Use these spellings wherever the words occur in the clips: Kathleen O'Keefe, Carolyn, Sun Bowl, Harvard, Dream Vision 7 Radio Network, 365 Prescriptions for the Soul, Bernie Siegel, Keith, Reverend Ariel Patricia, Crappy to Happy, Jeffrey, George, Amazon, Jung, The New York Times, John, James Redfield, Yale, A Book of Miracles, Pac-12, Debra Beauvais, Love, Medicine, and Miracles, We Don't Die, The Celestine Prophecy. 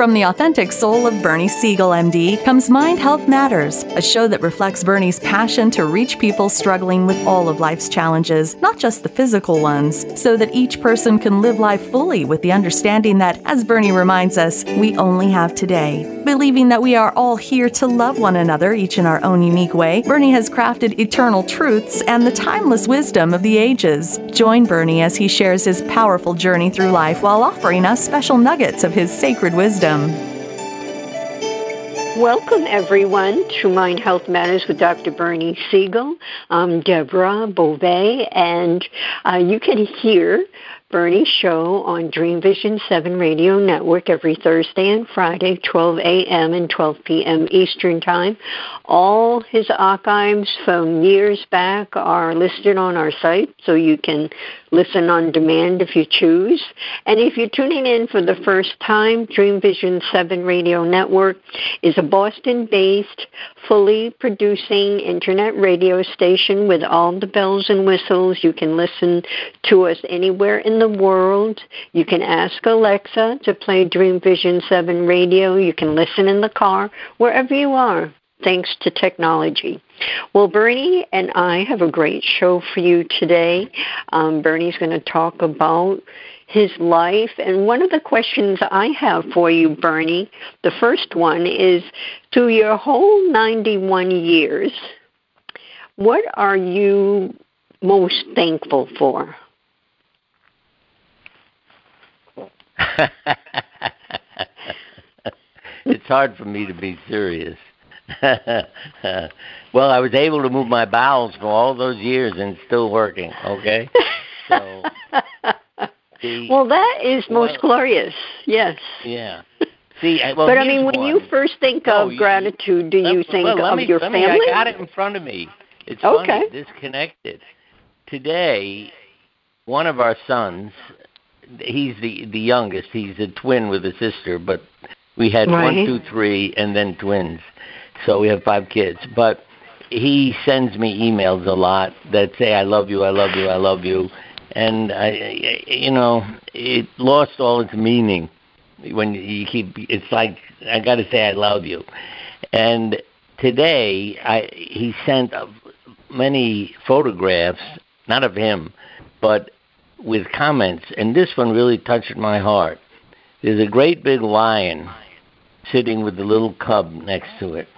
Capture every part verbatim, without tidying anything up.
From the authentic soul of Bernie Siegel, M D, comes Mind Health Matters, a show that reflects Bernie's passion to reach people struggling with all of life's challenges, not just the physical ones, so that each person can live life fully with the understanding that, as Bernie reminds us, we only have today. Believing that we are all here to love one another, each in our own unique way, Bernie has crafted eternal truths and the timeless wisdom of the ages. Join Bernie as he shares his powerful journey through life while offering us special nuggets of his sacred wisdom. Welcome, everyone, to Mind Health Matters with Doctor Bernie Siegel. I'm Debra Beauvais, and uh, you can hear Bernie's show on Dream Vision seven Radio Network every Thursday and Friday, twelve a.m. and twelve p.m. Eastern Time. All his archives from years back are listed on our site, so you can listen on demand if you choose. And if you're tuning in for the first time, Dream Vision seven Radio Network is a Boston-based, fully producing internet radio station with all the bells and whistles. You can listen to us anywhere in the world. You can ask Alexa to play Dream Vision seven Radio. You can listen in the car, wherever you are, thanks to technology. Well, Bernie and I have a great show for you today. Um, Bernie's going to talk about his life. And one of the questions I have for you, Bernie, the first one is, through your whole ninety-one years, what are you most thankful for? It's hard for me to be serious. Well, I was able to move my bowels for all those years and still working, okay? So, see, well, that is most well, glorious, yes. Yeah. See, well, but, I mean, when one. you first think of oh, gratitude, do you well, think well, of me, your family? Me, I got it in front of me. It's okay. Funny, disconnected. Today, one of our sons, he's the, the youngest. He's a twin with a sister, but we had right. one, two, three, and then twins. So we have five kids. But he sends me emails a lot that say, I love you, I love you, I love you. And, I, you know, it lost all its meaning when you keep, it's like, I got to say I love you. And today, I he sent many photographs, not of him, but with comments, and this one really touched my heart. There's a great big lion sitting with a little cub next to it.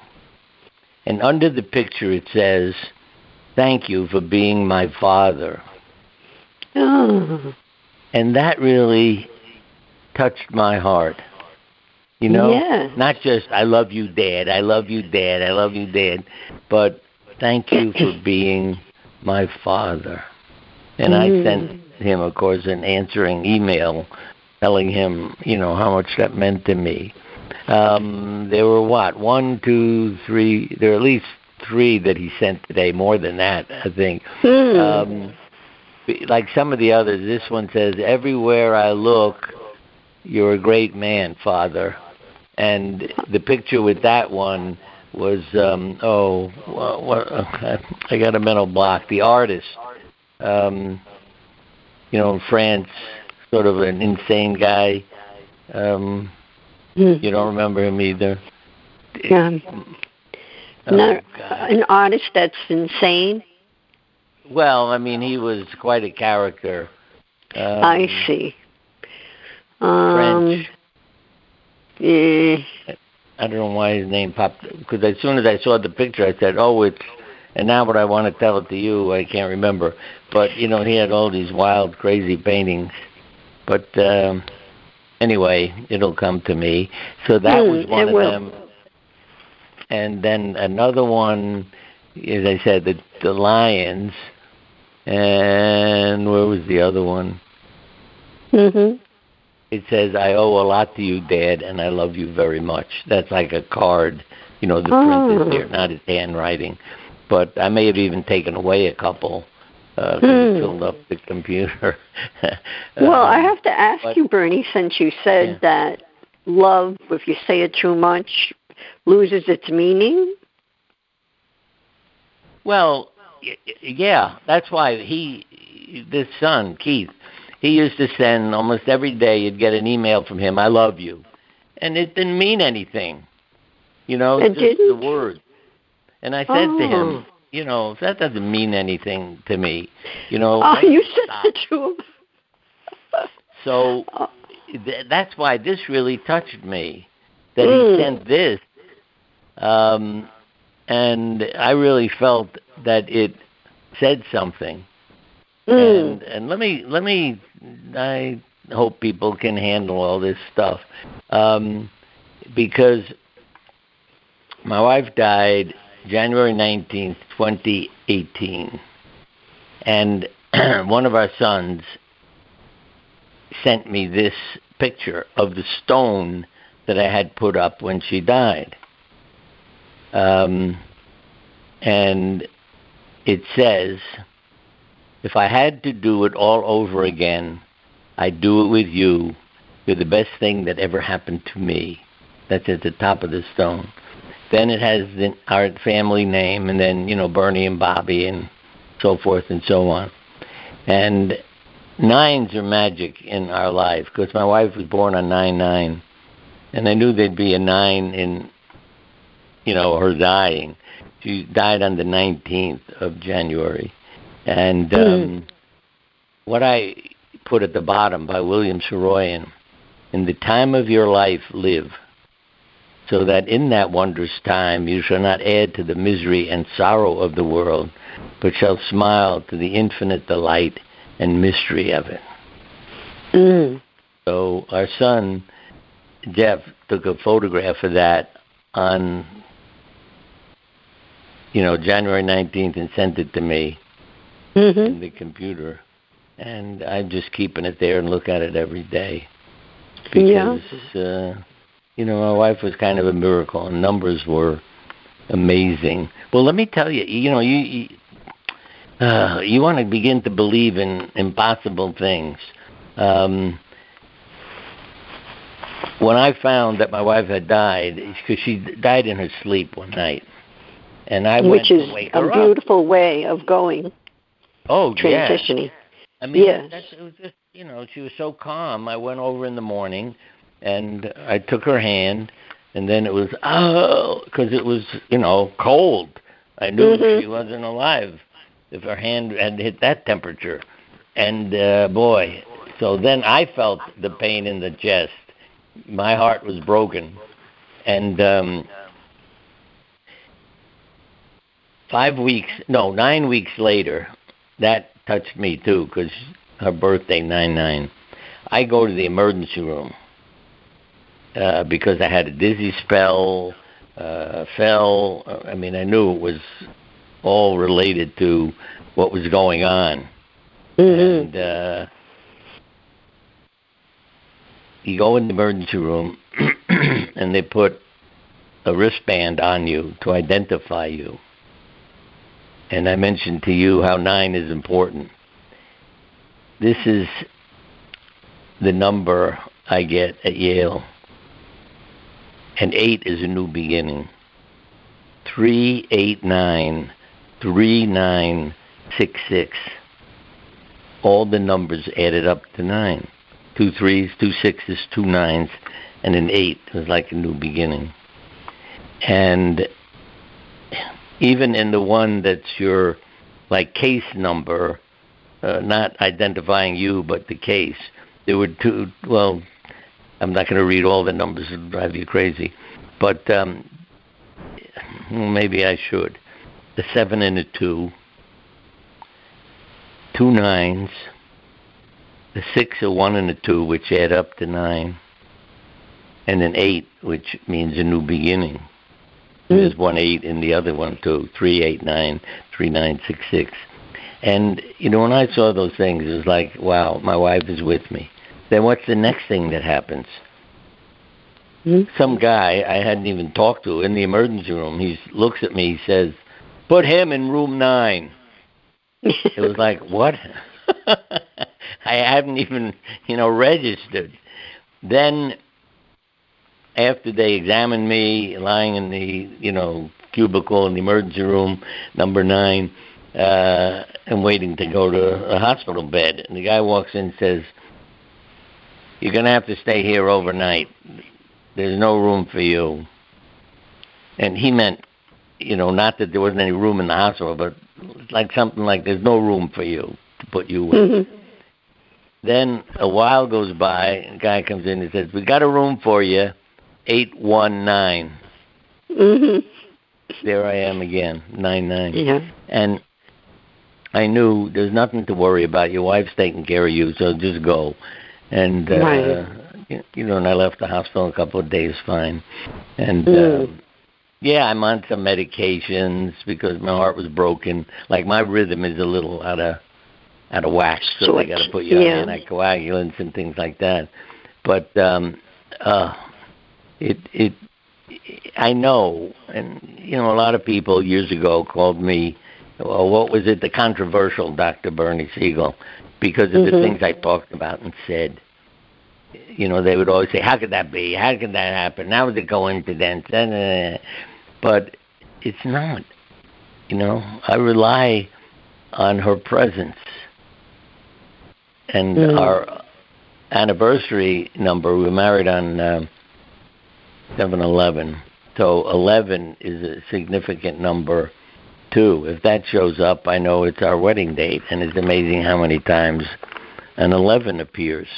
And under the picture it says, "Thank you for being my father." Oh. And that really touched my heart. You know, yeah. Not just, I love you, Dad, I love you, Dad, I love you, Dad, but thank you for being my father. And I sent him, of course, an answering email telling him, you know, how much that meant to me. Um, there were what? One, two, three. There were at least three that he sent today, more than that, I think. Mm. Um, like some of the others, this one says, "Everywhere I look, you're a great man, Father." And the picture with that one was, um, oh, what, what, I got a mental block. The artist. Um, you know, in France, sort of an insane guy. Um, mm. You don't remember him either. Um, oh, not an artist that's insane? Well, I mean, he was quite a character. Um, I see. Um, French. Yeah. I don't know why his name popped, because as soon as I saw the picture, I said, oh, it's... And now what I want to tell it to you, I can't remember. But, you know, he had all these wild, crazy paintings. But um, anyway, it'll come to me. So that mm, was one of will. them. And then another one, as I said, the, the lions. And where was the other one? Mm-hmm. It says, I owe a lot to you, Dad, and I love you very much. That's like a card. You know, the oh. print is there, not his handwriting. But I may have even taken away a couple because uh, mm. it filled up the computer. um, well, I have to ask but, you, Bernie, since you said yeah. that love, if you say it too much, loses its meaning? Well, y- yeah. That's why he, this son, Keith, he used to send almost every day, you'd get an email from him, I love you. and it didn't mean anything. You know, it just didn't? The word. And I said oh. to him, you know, that doesn't mean anything to me. You know. Oh, you said it to him. So th- that's why this really touched me, that mm. he sent this. Um, and I really felt that it said something. Mm. And, and let me, let me, I hope people can handle all this stuff. Um, because my wife died January nineteenth, twenty eighteen. And one of our sons sent me this picture of the stone that I had put up when she died. Um, and it says, "If I had to do it all over again, I'd do it with you. You're the best thing that ever happened to me." That's at the top of the stone. Then it has the, our family name, and then, you know, Bernie and Bobby and so forth and so on. And nines are magic in our life, because my wife was born on nine nine, and I knew there'd be a nine in, you know, her dying. She died on the nineteenth of January. And um, mm. what I put at the bottom by William Saroyan, "In the time of your life, live, so that in that wondrous time you shall not add to the misery and sorrow of the world, but shall smile to the infinite delight and mystery of it." Mm. So our son, Jeff, took a photograph of that on, you know, January nineteenth and sent it to me. Mm-hmm. In the computer, and I'm just keeping it there and look at it every day, because yeah. uh, you know, my wife was kind of a miracle, and numbers were amazing. Well, let me tell you, you know, you you, uh, you want to begin to believe in impossible things. Um, when I found that my wife had died, because she died in her sleep one night, and I which went is to wake her a beautiful up. way of going. Oh, transitioning. Yeah. I mean, yes. that's, it was just, you know, she was so calm. I went over in the morning, and I took her hand, and then it was, oh, because it was, you know, cold. I knew mm-hmm. she wasn't alive if her hand had hit that temperature. And, uh, boy, so then I felt the pain in the chest. My heart was broken. And um, five weeks, no, nine weeks later, that touched me, too, because her birthday, nine nine. I go to the emergency room uh, because I had a dizzy spell, uh, fell. I mean, I knew it was all related to what was going on. Mm-hmm. And uh, you go in the emergency room, and they put a wristband on you to identify you. And I mentioned to you how nine is important. This is the number I get at Yale. And eight is a new beginning. Three, eight, nine, three, nine, six, six. All the numbers added up to nine. Two threes, two sixes, two nines, and an eight is like a new beginning. And even in the one that's your, like, case number, uh, not identifying you, but the case. There were two, well, I'm not going to read all the numbers, it'll drive you crazy. But um, maybe I should. The seven and a two, two nines, the six, a one and a two, which add up to nine, and an eight, which means a new beginning. There's one eight in the other one too. Three eight nine, three nine six six, and you know, when I saw those things, it was like, wow, my wife is with me. Then what's the next thing that happens? Mm-hmm. Some guy I hadn't even talked to in the emergency room. He looks at me, he says, "Put him in room nine." It was like, what? I hadn't even, you know, registered. Then, after they examined me, lying in the, you know, cubicle in the emergency room, number nine, uh, and waiting to go to a hospital bed. And the guy walks in and says, "You're going to have to stay here overnight. There's no room for you. And he meant, you know, not that there wasn't any room in the hospital, but like something like there's no room for you to put you in. Mm-hmm. Then a while goes by, a guy comes in and says, we got a room for you, eight one nine. Mm-hmm. There I am again, nine nine. Yeah. And I knew there's nothing to worry about. Your wife's taking care of you, so just go. And, uh, right. you know, and I left the hospital a couple of days fine. And, mm. uh, yeah, I'm on some medications because my heart was broken. Like, my rhythm is a little out of... out of wax, so they got to put you yeah. on anticoagulants and things like that. But um, uh, it, it, I know, and you know, a lot of people years ago called me, well, what was it, the controversial Doctor Bernie Siegel, because of mm-hmm. the things I talked about and said. You know, they would always say, "How could that be? How could that happen? That was a coincidence." But it's not. You know, I rely on her presence. And mm. our anniversary number, we were married on uh, seven eleven. So eleven is a significant number, too. If that shows up, I know it's our wedding date. And it's amazing how many times an eleven appears.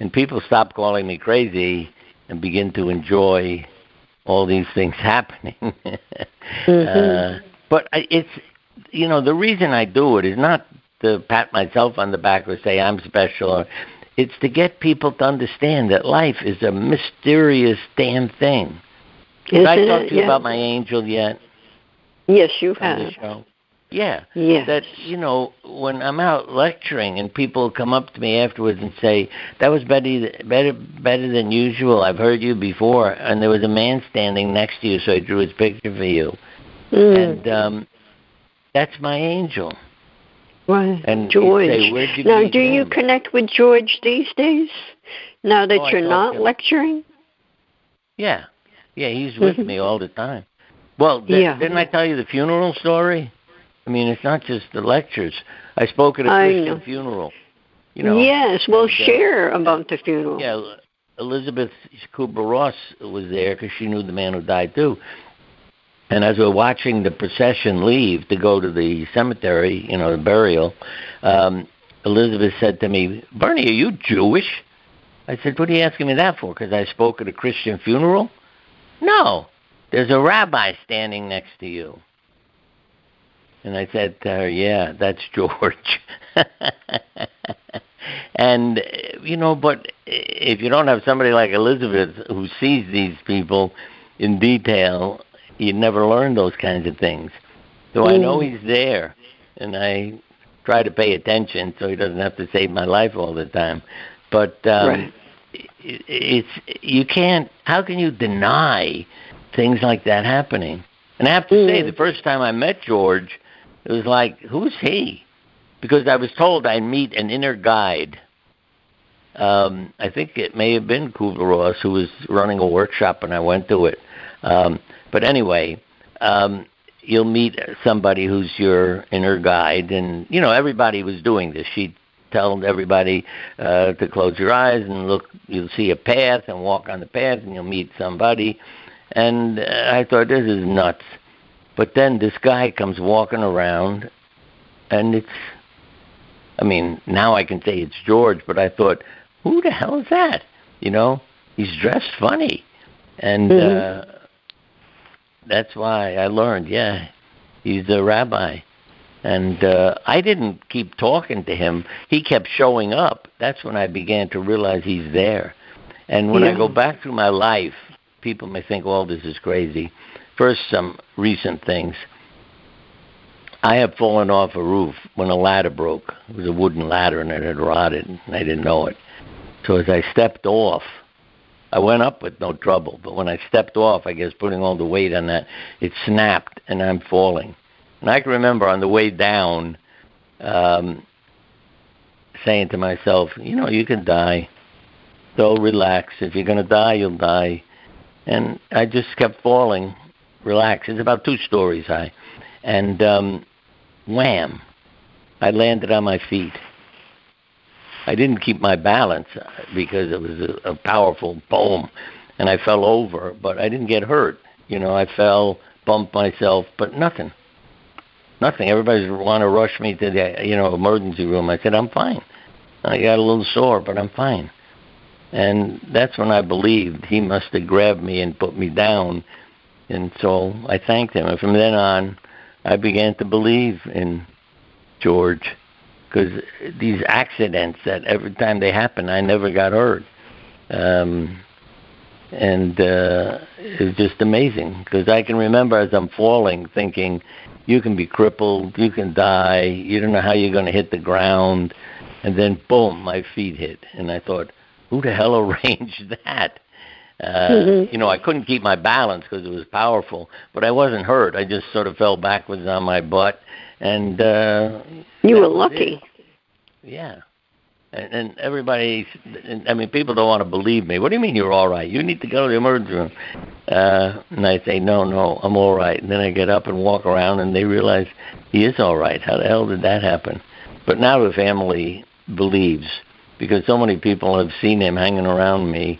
And people stop calling me crazy and begin to enjoy all these things happening. mm-hmm. uh, but it's, you know, the reason I do it is not to pat myself on the back or say I'm special. Or, it's to get people to understand that life is a mysterious damn thing. Did Isn't I talk it? to you yeah. about my angel yet? Yes, you on have. The show? Yeah. Yes. That, you know, when I'm out lecturing and people come up to me afterwards and say, that was better, better, better than usual. I've heard you before. And there was a man standing next to you, so I drew his picture for you. Mm. And um, that's my angel. Right. And George. Say, Where did you now, do him? you connect with George these days? Now that oh, you're not lecturing? Yeah. Yeah, he's with me all the time. Well, th- yeah. didn't I tell you the funeral story? I mean, it's not just the lectures. I spoke at a I Christian know. funeral. You know. Yes, well, and, share uh, about the funeral. Yeah, Elizabeth Kübler-Ross was there because she knew the man who died, too. And as we're watching the procession leave to go to the cemetery, you know, the burial, um, Elizabeth said to me, Bernie, are you Jewish? I said, what are you asking me that for? Because I spoke at a Christian funeral? No, there's a rabbi standing next to you. And I said to her, yeah, that's George. And, you know, but if you don't have somebody like Elizabeth who sees these people in detail, you never learn those kinds of things. So mm. I know he's there, and I try to pay attention so he doesn't have to save my life all the time. But um, right. it's you can't, how can you deny things like that happening? And I have to mm. say, the first time I met George, it was like, who's he? Because I was told I'd meet an inner guide. Um, I think it may have been Kübler-Ross who was running a workshop, and I went to it. Um, but anyway, um, you'll meet somebody who's your inner guide. And, you know, everybody was doing this. She'd tell everybody uh, to close your eyes and look. You'll see a path and walk on the path, and you'll meet somebody. And uh, I thought, this is nuts. But then this guy comes walking around, and it's, I mean, now I can say it's George, but I thought, who the hell is that? You know, he's dressed funny. And mm-hmm. uh, that's why I learned, yeah, he's a rabbi. And uh, I didn't keep talking to him. He kept showing up. That's when I began to realize he's there. And when yeah. I go back through my life, people may think, oh, this is crazy. First, some recent things. I have fallen off a roof when a ladder broke. It was a wooden ladder, and it had rotted, and I didn't know it. So as I stepped off, I went up with no trouble, but when I stepped off, I guess putting all the weight on that, it snapped, and I'm falling. And I can remember on the way down um, saying to myself, you know, you can die. So relax. If you're going to die, you'll die. And I just kept falling. Relax. It's about two stories high. And um, wham, I landed on my feet. I didn't keep my balance because it was a, a powerful poem. and I fell over, but I didn't get hurt. You know, I fell, bumped myself, but nothing. Nothing. Everybody's want to rush me to the, you know, emergency room. I said, I'm fine. I got a little sore, but I'm fine. And that's when I believed he must have grabbed me and put me down. And so I thanked him. And from then on, I began to believe in George, because these accidents that every time they happen, I never got hurt. Um, and uh, it was just amazing, because I can remember as I'm falling thinking, you can be crippled, you can die, you don't know how you're going to hit the ground. And then, boom, my feet hit. And I thought, who the hell arranged that? Uh, mm-hmm. You know, I couldn't keep my balance because it was powerful, but I wasn't hurt. I just sort of fell backwards on my butt. And uh, you were lucky. It. Yeah. And, and everybody, I mean, people don't want to believe me. What do you mean you're all right? You need to go to the emergency room. Uh, and I say, no, no, I'm all right. And then I get up and walk around, and they realize he is all right. How the hell did that happen? But now the family believes, because so many people have seen him hanging around me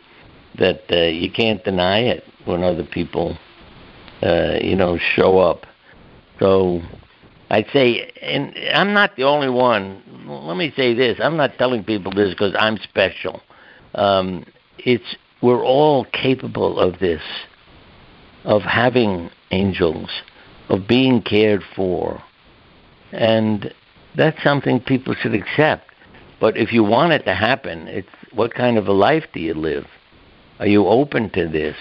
that uh, you can't deny it when other people, uh, you know, show up. So I'd say, and I'm not the only one. Let me say this. I'm not telling people this because I'm special. Um, it's we're all capable of this, of having angels, of being cared for. And that's something people should accept. But if you want it to happen, it's what kind of a life do you live? Are you open to this?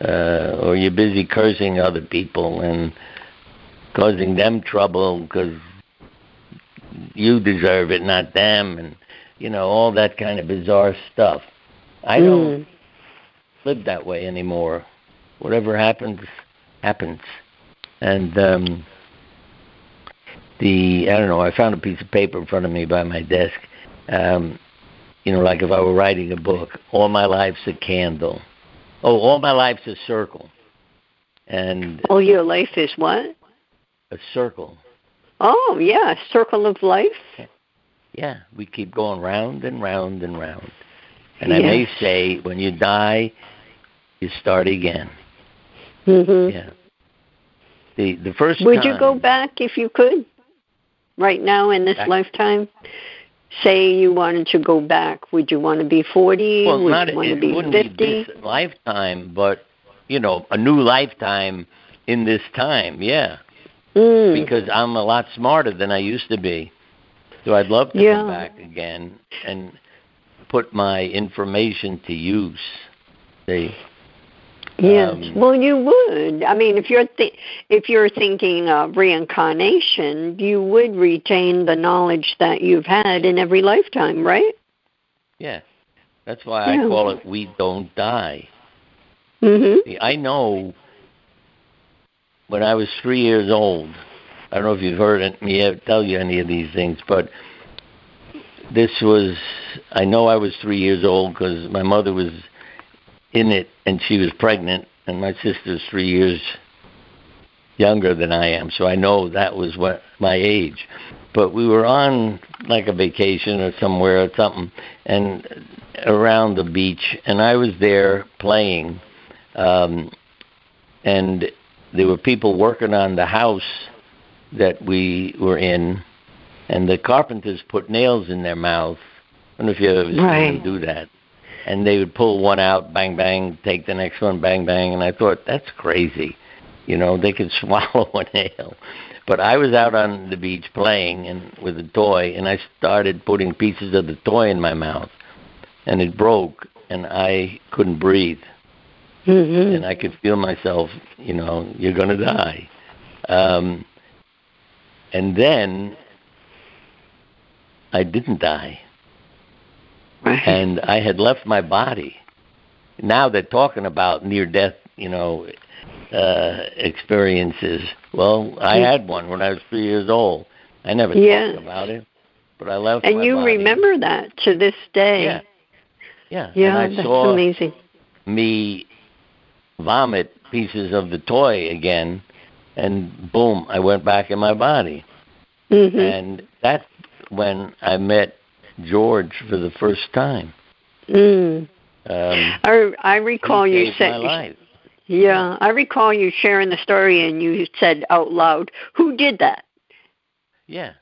Uh, or are you busy cursing other people and causing them trouble because you deserve it, not them, and, you know, all that kind of bizarre stuff. I don't mm. live that way anymore. Whatever happens, happens. And um, the, I don't know, I found a piece of paper in front of me by my desk. Um, you know, like if I were writing a book, all my life's a candle. Oh, all my life's a circle. And all your life is what? A circle. Oh, yeah, a circle of life. Yeah, we keep going round and round and round. And yes. I may say, when you die, you start again. Mm-hmm. Yeah. The the first. Would time, you go back if you could, right now in this back? lifetime? Say you wanted to go back. Would you want to be forty? Well, would not, you want it, to be wouldn't fifty? Be this lifetime, but you know, a new lifetime in this time. Yeah. Mm. Because I'm a lot smarter than I used to be. So I'd love to yeah. go back again and put my information to use. See? Yes. Um, well, you would. I mean, if you're th- if you're thinking of reincarnation, you would retain the knowledge that you've had in every lifetime, right? Yeah. That's why yeah. I call it We Don't Die. Mm-hmm. See, I know... When I was three years old, I don't know if you've heard me tell you any of these things, but this was, I know I was three years old because my mother was in it and she was pregnant, and my sister's three years younger than I am, so I know that was what my age. But we were on like a vacation or somewhere or something, and around the beach, and I was there playing, um, and there were people working on the house that we were in, and the carpenters put nails in their mouth. I don't know if you ever seen right. them do that. And they would pull one out, bang, bang, take the next one, bang, bang. And I thought, that's crazy. You know, they could swallow a nail. But I was out on the beach playing and with a toy, and I started putting pieces of the toy in my mouth. And it broke, and I couldn't breathe. Mm-hmm. And I could feel myself, you know, you're going to die. Um, and then I didn't die. Right. And I had left my body. Now they're talking about near-death, you know, uh, experiences. Well, I had one when I was three years old. I never yeah. talked about it, but I left and my body. And you remember that to this day. Yeah. Yeah, yeah, and I that's saw amazing. me... vomit pieces of the toy again, and boom, I went back in my body. Mm-hmm. And that's when I met George for the first time. Mm. Um, I, I recall you said, yeah, I recall you sharing the story, and you said out loud, "Who did that?" Yeah,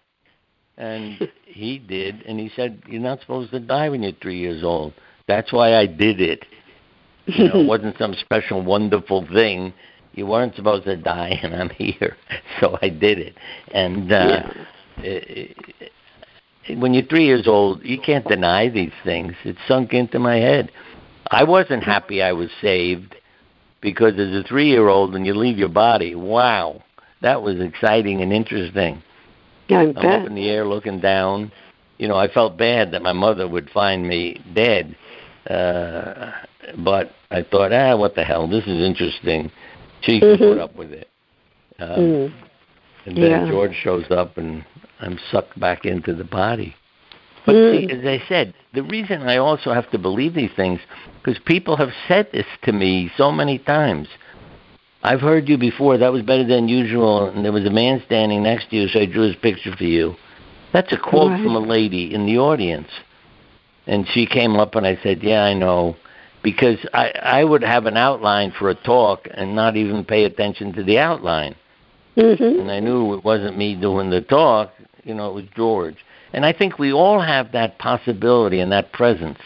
and he did, and he said, "You're not supposed to die when you're three years old. That's why I did it. You know, it wasn't some special, wonderful thing. You weren't supposed to die, and I'm here, so I did it." And uh, yeah. it, it, it, when you're three years old, you can't deny these things. It's sunk into my head. I wasn't happy I was saved, because as a three-year-old, when you leave your body, wow, that was exciting and interesting. Yeah, I'm up in the air looking down. You know, I felt bad that my mother would find me dead. Uh, but I thought, ah, what the hell? This is interesting. She can put up with it. Um, mm-hmm. And then yeah. George shows up, and I'm sucked back into the body. But mm. see, as I said, the reason I also have to believe these things, because people have said this to me so many times. I've heard you before. That was better than usual. And there was a man standing next to you, so I drew his picture for you. That's a quote right. from a lady in the audience. And she came up, and I said, yeah, I know. Because I, I would have an outline for a talk and not even pay attention to the outline. Mm-hmm. And I knew it wasn't me doing the talk. You know, it was George. And I think we all have that possibility and that presence.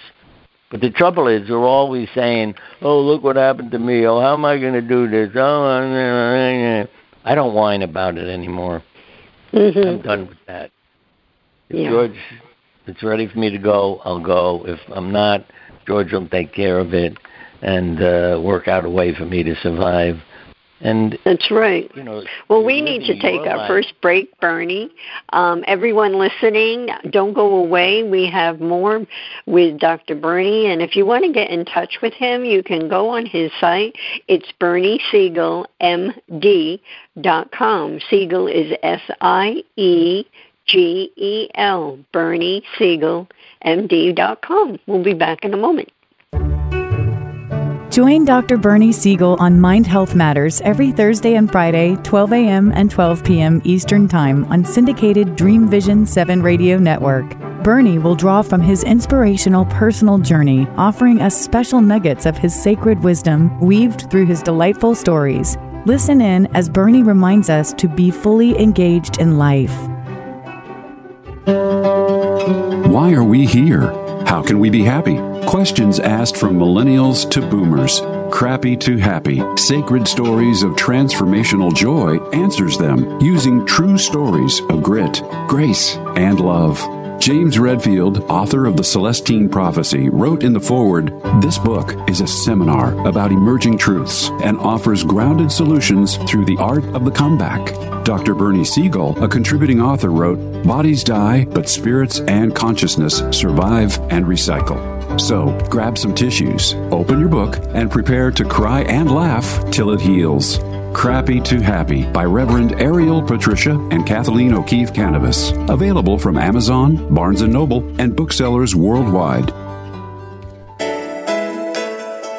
But the trouble is, we're always saying, oh, look what happened to me. Oh, how am I going to do this? Oh, I don't whine about it anymore. Mm-hmm. I'm done with that. If yeah. George, it's ready for me to go, I'll go. If I'm not, George will take care of it and uh, work out a way for me to survive. And that's right. You know, well, we need to take our life. first break, Bernie. Um, everyone listening, don't go away. We have more with Doctor Bernie. And if you want to get in touch with him, you can go on his site. It's Bernie Siegel M D dot com. Siegel is S I E G E L, Bernie Siegel M D dot com. We'll be back in a moment. Join Doctor Bernie Siegel on Mind Health Matters every Thursday and Friday, twelve a.m. and twelve p.m. Eastern Time on syndicated Dream Vision seven Radio Network. Bernie will draw from his inspirational personal journey, offering us special nuggets of his sacred wisdom weaved through his delightful stories. Listen in as Bernie reminds us to be fully engaged in life. Why are we here? How can we be happy? Questions asked from millennials to boomers. Crappy to Happy, Sacred Stories of Transformational Joy answers them using true stories of grit, grace, and love. James Redfield, author of The Celestine Prophecy, wrote in the foreword, "This book is a seminar about emerging truths and offers grounded solutions through the art of the comeback." Doctor Bernie Siegel, a contributing author, wrote, "Bodies die, but spirits and consciousness survive and recycle." So, grab some tissues, open your book, and prepare to cry and laugh till it heals. Crappy to Happy by Reverend Ariel Patricia and Kathleen O'Keefe Cannabis. Available from Amazon, Barnes and Noble, and booksellers worldwide.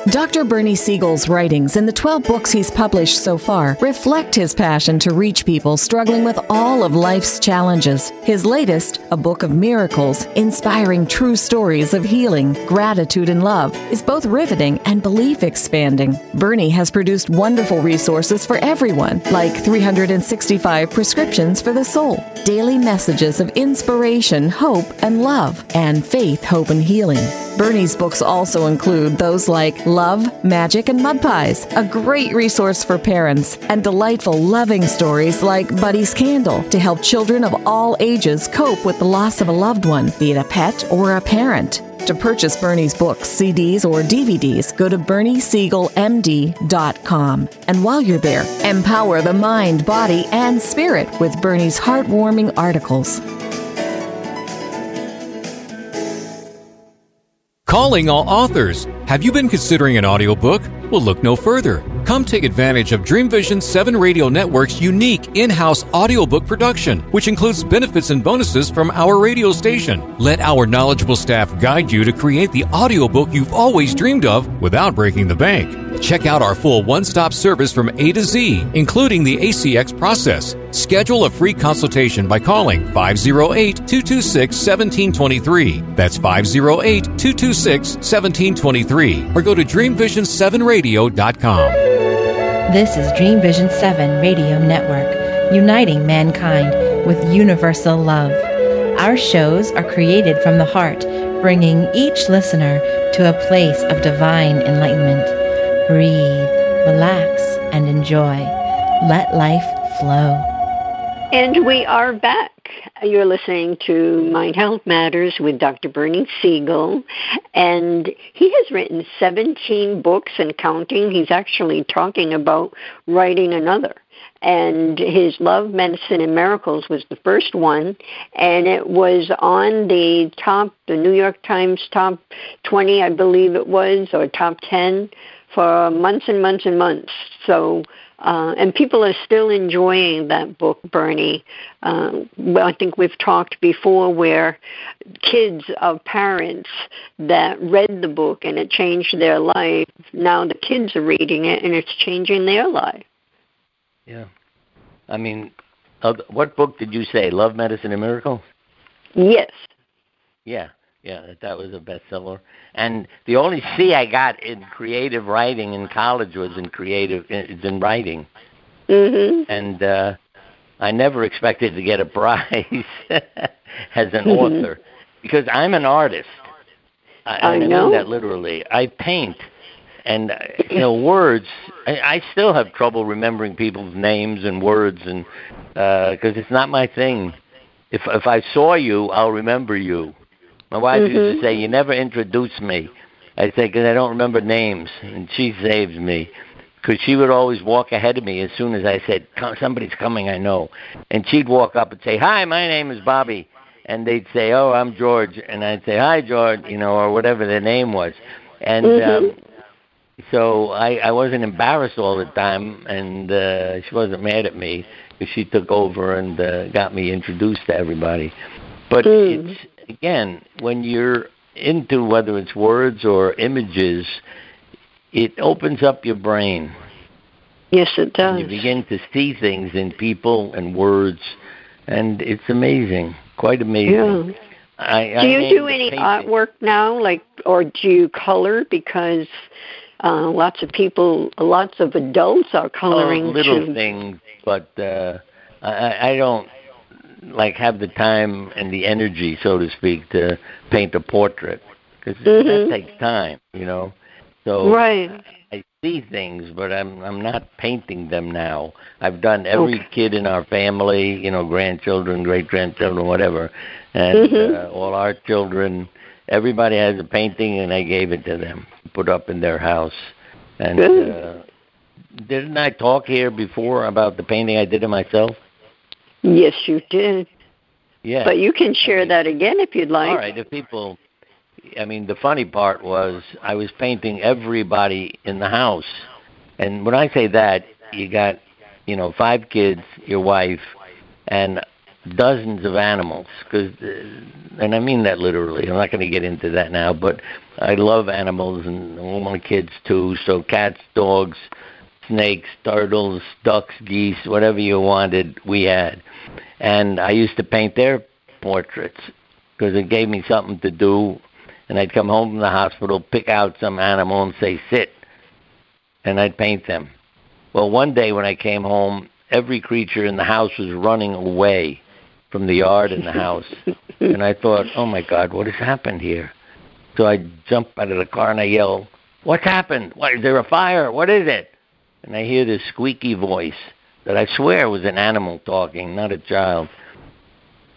Doctor Bernie Siegel's writings and the twelve books he's published so far reflect his passion to reach people struggling with all of life's challenges. His latest, A Book of Miracles, inspiring true stories of healing, gratitude, and love, is both riveting and belief-expanding. Bernie has produced wonderful resources for everyone, like three hundred sixty-five Prescriptions for the Soul, daily messages of inspiration, hope, and love, and faith, hope, and healing. Bernie's books also include those like Love, Magic, and Mud Pies, a great resource for parents, and delightful loving stories like Buddy's Candle to help children of all ages cope with the loss of a loved one, be it a pet or a parent. To purchase Bernie's books, C Ds, or D V Ds, go to Bernie Siegel M D dot com. And while you're there, empower the mind, body, and spirit with Bernie's heartwarming articles. Calling all authors. Have you been considering an audiobook? Well, look no further. Come take advantage of Dream Vision seven Radio Network's unique in-house audiobook production, which includes benefits and bonuses from our radio station. Let our knowledgeable staff guide you to create the audiobook you've always dreamed of without breaking the bank. Check out our full one-stop service from A to Z, including the A C X process. Schedule a free consultation by calling five oh eight, two two six, one seven two three. That's five oh eight, two two six, one seven two three. Or go to dream vision seven radio dot com. This is Dream Vision seven Radio Network, uniting mankind with universal love. Our shows are created from the heart, bringing each listener to a place of divine enlightenment. Breathe, relax, and enjoy. Let life flow. And we are back. You're listening to Mind Health Matters with Doctor Bernie Siegel, and he has written seventeen books and counting. He's actually talking about writing another. And his Love, Medicine, and Miracles was the first one, and it was on the top, the New York Times top twenty, I believe it was, or top ten, for months and months and months. So, uh, and people are still enjoying that book, Bernie. Uh, well, I think we've talked before where kids of parents that read the book and it changed their life, now the kids are reading it and it's changing their life. Yeah. I mean, uh, what book did you say? Love, Medicine, and Miracles? Yes. Yeah. Yeah, that was a bestseller. And the only C I got in creative writing in college was in creative, it's in writing. Mm-hmm. And uh, I never expected to get a prize as an mm-hmm. author, because I'm an artist. I, I, I know. mean that literally. I paint. And, you know, words, I, I still have trouble remembering people's names and words, and because uh, it's not my thing. If if I saw you, I'll remember you. My wife mm-hmm. used to say, you never introduce me. I say, because I don't remember names, and she saves me, because she would always walk ahead of me as soon as I said, somebody's coming, I know. And she'd walk up and say, hi, my name is Bobby. And they'd say, oh, I'm George. And I'd say, hi, George, you know, or whatever their name was. And mm-hmm. um, so I, I wasn't embarrassed all the time, and uh, she wasn't mad at me, because she took over and uh, got me introduced to everybody. But mm. it's... Again, when you're into whether it's words or images, it opens up your brain. Yes, it does. And you begin to see things in people and words, and it's amazing, quite amazing. Yeah. I, I do you do any painting. artwork now, like, or do you color? Because uh, lots of people, lots of adults are coloring. Oh, little too. things, but uh, I, I don't. like have the time and the energy, so to speak, to paint a portrait, because mm-hmm. that takes time, you know. So right. I, I see things, but I'm I'm not painting them now. I've done every okay. kid in our family, you know, grandchildren, great grandchildren, whatever, and mm-hmm. uh, all our children. Everybody has a painting, and I gave it to them, put up in their house. And uh, didn't I talk here before about the painting I did of myself? Yes, you did. Yeah. But you can share I mean, that again if you'd like. All right. The people, I mean, the funny part was I was painting everybody in the house. And when I say that, you got, you know, five kids, your wife, and dozens of animals. Cause, and I mean that literally. I'm not going to get into that now, but I love animals and all my kids too. So cats, dogs, snakes, turtles, ducks, geese, whatever you wanted, we had. And I used to paint their portraits because it gave me something to do. And I'd come home from the hospital, pick out some animal and say, sit. And I'd paint them. Well, one day when I came home, every creature in the house was running away from the yard and the house. And I thought, oh, my God, what has happened here? So I jumped out of the car and I yelled, what's happened? What, is there a fire? What is it? And I hear this squeaky voice that I swear was an animal talking, not a child.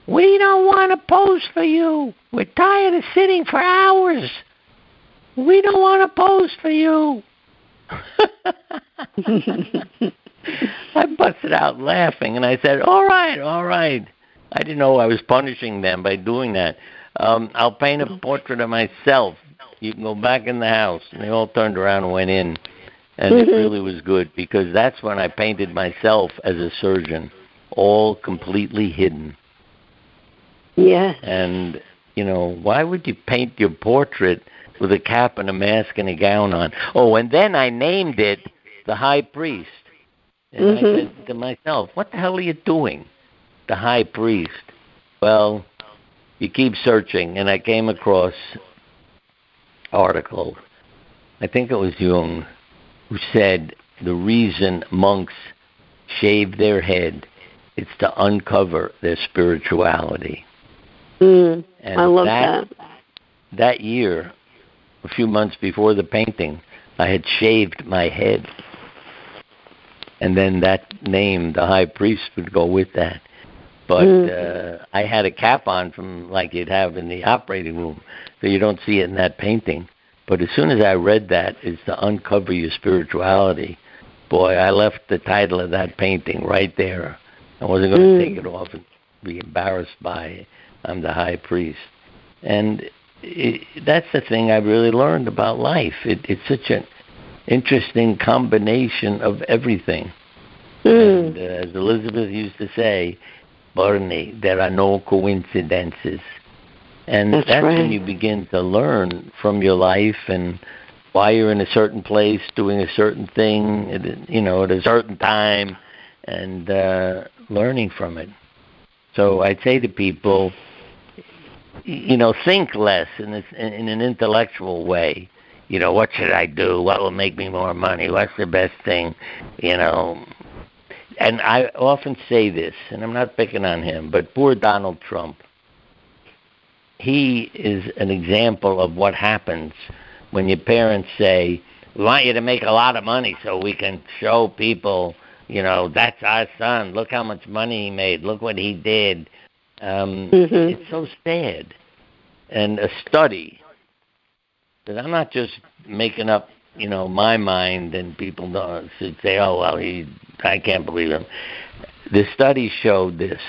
We don't want to pose for you. We're tired of sitting for hours. We don't want to pose for you. I busted out laughing, and I said, all right, all right. I didn't know I was punishing them by doing that. Um, I'll paint a portrait of myself. You can go back in the house. And they all turned around and went in. And mm-hmm. it really was good, because that's when I painted myself as a surgeon, all completely hidden. Yeah. And, you know, why would you paint your portrait with a cap and a mask and a gown on? Oh, and then I named it The High Priest. And mm-hmm. I said to myself, what the hell are you doing? The high priest. Well, you keep searching. And I came across an article, I think it was Jung, who said the reason monks shave their head is to uncover their spirituality. Mm, and I love that, that. That year, a few months before the painting, I had shaved my head. And then that name, the high priest, would go with that. But mm. uh, I had a cap on from like you'd have in the operating room, so you don't see it in that painting. But as soon as I read that, it's to uncover your spirituality. Boy, I left the title of that painting right there. I wasn't going to mm. take it off and be embarrassed by it. I'm the high priest. And it, that's the thing I really learned about life. It, it's such an interesting combination of everything. Mm. And uh, as Elizabeth used to say, Bernie, there are no coincidences. And that's, that's right. When you begin to learn from your life and why you're in a certain place, doing a certain thing, at, you know, at a certain time, and uh, learning from it. So I'd say to people, you know, think less in, this, in an intellectual way. You know, what should I do? What will make me more money? What's the best thing? You know, and I often say this, and I'm not picking on him, but poor Donald Trump. He is an example of what happens when your parents say, we want you to make a lot of money so we can show people, you know, that's our son. Look how much money he made. Look what he did. Um, mm-hmm. It's so sad. And a study that I'm not just making up, you know, my mind, and people don't, should say, oh, well, he, I can't believe him. The study showed this.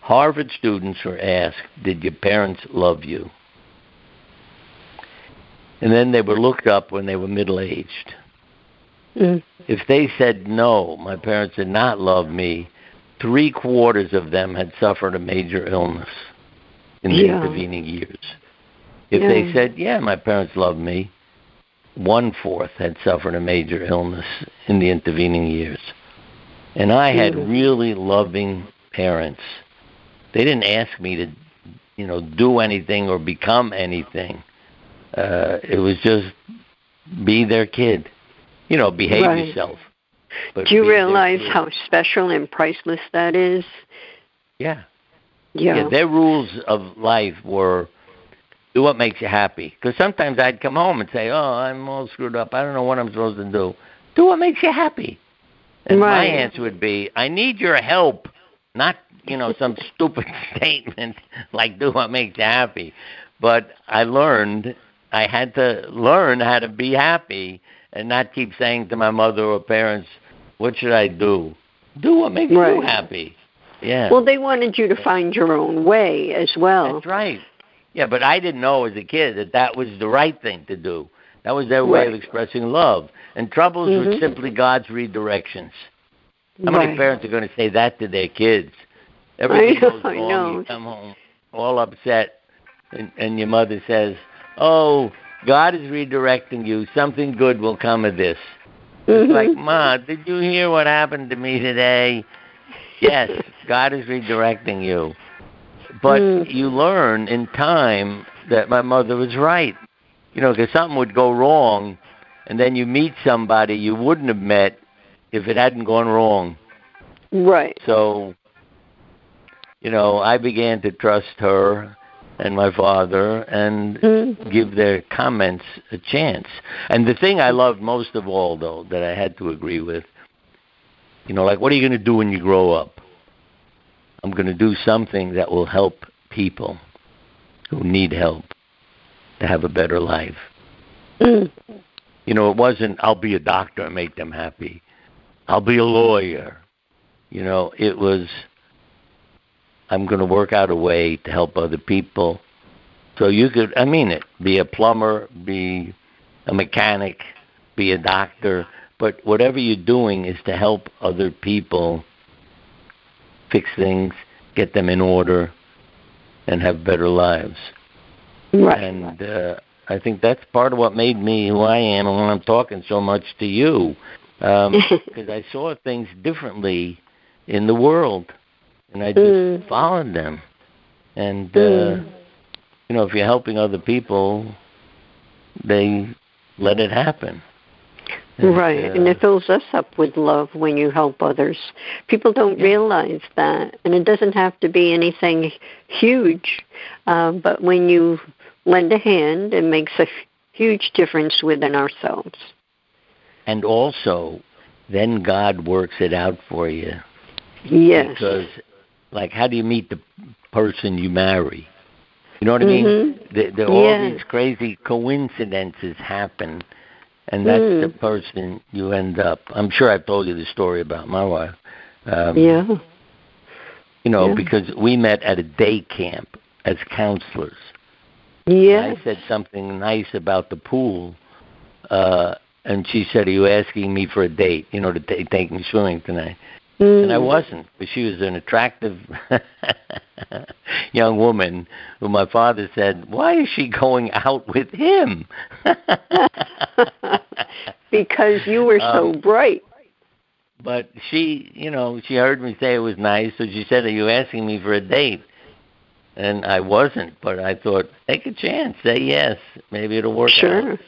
Harvard students were asked, did your parents love you? And then they were looked up when they were middle-aged. Mm. If they said, no, my parents did not love me, three-quarters of them had suffered a major illness in the yeah. intervening years. If yeah. they said, yeah, my parents loved me, one-fourth had suffered a major illness in the intervening years. And I had mm. really loving parents. They didn't ask me to, you know, do anything or become anything. Uh, it was just be their kid. You know, behave right. yourself. But do you realize how special and priceless that is? Yeah. yeah. Yeah. Their rules of life were do what makes you happy. Because sometimes I'd come home and say, oh, I'm all screwed up. I don't know what I'm supposed to do. Do what makes you happy. And right. my answer would be, I need your help. Not, you know, some stupid statement like do what makes you happy. But I learned, I had to learn how to be happy and not keep saying to my mother or parents, what should I do? Do what makes right. you happy. Yeah. Well, they wanted you to find your own way as well. That's right. Yeah, but I didn't know as a kid that that was the right thing to do. That was their way right. of expressing love. And troubles mm-hmm. were simply God's redirections. How many right. parents are going to say that to their kids? Everything know, goes wrong. You come home all upset, and, and your mother says, oh, God is redirecting you. Something good will come of this. Mm-hmm. It's like, Ma, did you hear what happened to me today? Yes, God is redirecting you. But mm. you learn in time that my mother was right. You know, because something would go wrong, and then you meet somebody you wouldn't have met if it hadn't gone wrong. Right. So, you know, I began to trust her and my father and mm-hmm. give their comments a chance. And the thing I loved most of all, though, that I had to agree with, you know, like, what are you going to do when you grow up? I'm going to do something that will help people who need help to have a better life. Mm-hmm. You know, it wasn't, I'll be a doctor and make them happy. I'll be a lawyer. You know, it was, I'm going to work out a way to help other people. So you could, I mean it, be a plumber, be a mechanic, be a doctor. But whatever you're doing is to help other people fix things, get them in order, and have better lives. Right. And uh, I think that's part of what made me who I am and when I'm talking so much to you. um, because I saw things differently in the world, and I just mm. followed them. And uh, mm. you know, if you're helping other people, they let it happen. And, right, uh, and it fills us up with love when you help others. People don't yeah. realize that, and it doesn't have to be anything huge, uh, but when you lend a hand, it makes a huge difference within ourselves. And also, then God works it out for you. Yes. Because, like, how do you meet the person you marry? You know what mm-hmm. I mean? The, the, all yeah. these crazy coincidences happen, and that's mm. the person you end up. I'm sure I've told you the story about my wife. Um, yeah. You know, yeah. because we met at a day camp as counselors. Yeah. I said something nice about the pool, uh, and she said, "Are you asking me for a date? You know, to t- take me swimming tonight?" Mm. And I wasn't, but she was an attractive young woman who my father said, "Why is she going out with him?" Because you were so um, bright. But she, you know, she heard me say it was nice, so she said, "Are you asking me for a date?" And I wasn't, but I thought, take a chance, say yes, maybe it'll work sure. out.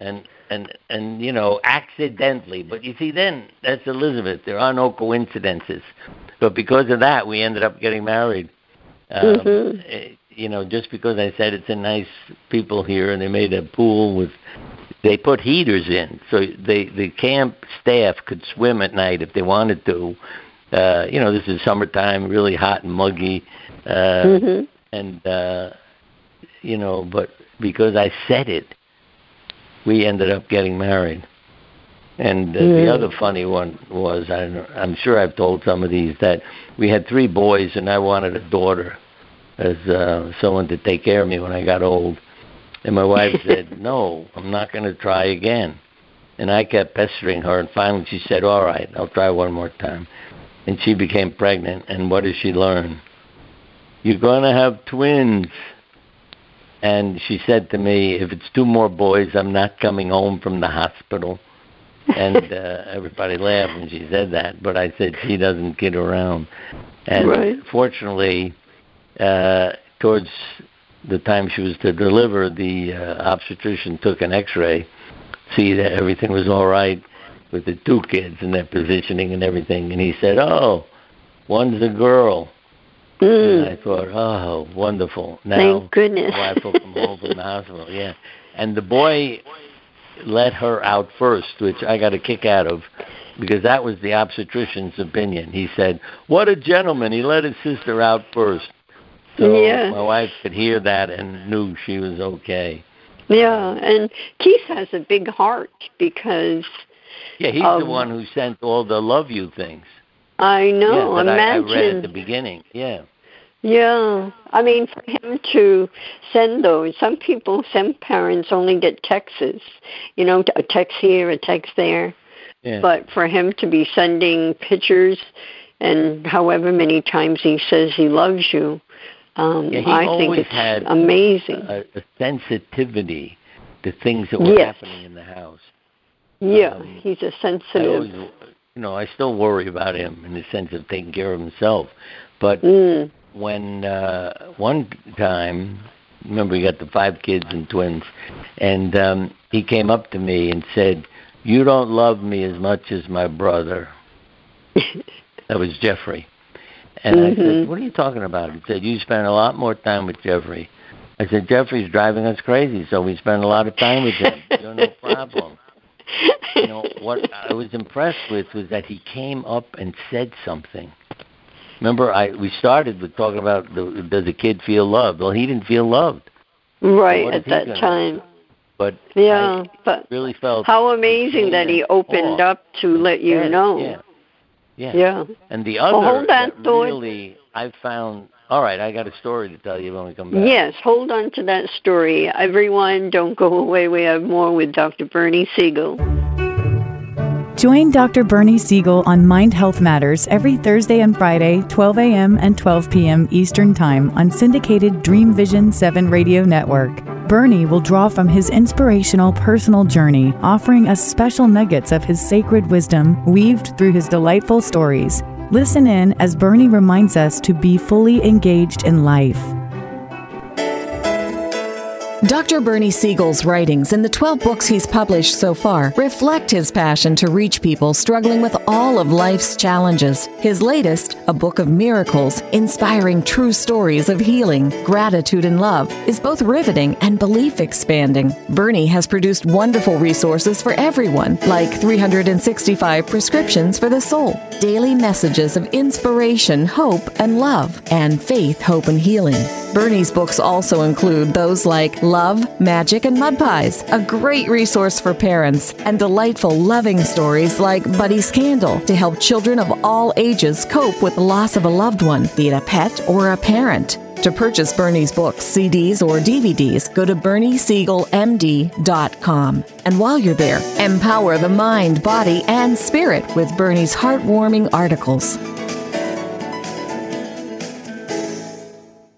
And and and you know, accidentally. But you see, then that's Elizabeth. There are no coincidences. But because of that, we ended up getting married. Um, mm-hmm. it, you know, just because I said it's a nice people here, and they made a pool with, they put heaters in, so they the camp staff could swim at night if they wanted to. Uh, you know, this is summertime, really hot and muggy, uh, mm-hmm. and uh, you know, but because I said it, we ended up getting married. And uh, mm. the other funny one was, I don't know, I'm sure I've told some of these, that we had three boys, and I wanted a daughter as uh, someone to take care of me when I got old. And my wife said, "No, I'm not going to try again." And I kept pestering her, and finally she said, "All right, I'll try one more time." And she became pregnant, and what did she learn? "You're going to have twins." And she said to me, "If it's two more boys, I'm not coming home from the hospital." And uh, everybody laughed when she said that, but I said, she doesn't kid around. And right. fortunately, uh, towards the time she was to deliver, the uh, obstetrician took an x-ray, see that everything was all right with the two kids and their positioning and everything, and he said, "Oh, one's a girl." Mm. And I thought, "Oh, wonderful!" Now, thank goodness. My wife took him home from the hospital. Yeah, and the boy let her out first, which I got a kick out of, because that was the obstetrician's opinion. He said, "What a gentleman! He let his sister out first." So yeah. my wife could hear that and knew she was okay. Yeah, and Keith has a big heart because. Yeah, he's um, the one who sent all the love you things. I know. Yeah, that Imagine. I, I read at the beginning. Yeah. Yeah. I mean, for him to send those, some people, some parents only get texts, you know, a text here, a text there. Yeah. But for him to be sending pictures and however many times he says he loves you, um, yeah, he I think it's had amazing. A, a sensitivity to things that were yes. happening in the house. Yeah, um, he's a sensitive. Always, you know, I still worry about him in the sense of taking care of himself. But mm. when uh, one time, remember, we got the five kids and twins, and um, he came up to me and said, "You don't love me as much as my brother." That was Jeffrey. And mm-hmm. I said, "What are you talking about?" He said, "You spend a lot more time with Jeffrey." I said, "Jeffrey's driving us crazy, so we spend a lot of time with him. You're no problem." You know, what I was impressed with was that he came up and said something. Remember, I we started with talking about, the, does a kid feel loved? Well, he didn't feel loved. Right, at that time. Do? But yeah, I but really felt... How amazing that he opened awe. Up to let you yeah, know. Yeah. Yeah. yeah. And the other well, hold on, that really I found... All right, I got a story to tell you when we come back. Yes, hold on to that story. Everyone, don't go away. We have more with Doctor Bernie Siegel. Join Doctor Bernie Siegel on Mind Health Matters every Thursday and Friday, twelve a.m. and twelve p.m. Eastern Time on syndicated Dream Vision seven Radio Network. Bernie will draw from his inspirational personal journey, offering us special nuggets of his sacred wisdom weaved through his delightful stories. Listen in as Bernie reminds us to be fully engaged in life. Doctor Bernie Siegel's writings in the twelve books he's published so far reflect his passion to reach people struggling with all of life's challenges. His latest, A Book of Miracles, inspiring true stories of healing, gratitude, and love, is both riveting and belief-expanding. Bernie has produced wonderful resources for everyone, like three hundred sixty-five Prescriptions for the Soul, daily messages of inspiration, hope, and love, and faith, hope, and healing. Bernie's books also include those like Love, Magic, and Mud Pies, a great resource for parents, and delightful loving stories like Buddy's Candle to help children of all ages cope with the loss of a loved one, be it a pet or a parent. To purchase Bernie's books, C Ds, or D V Ds, go to Bernie Siegel M D dot com. And while you're there, empower the mind, body, and spirit with Bernie's heartwarming articles.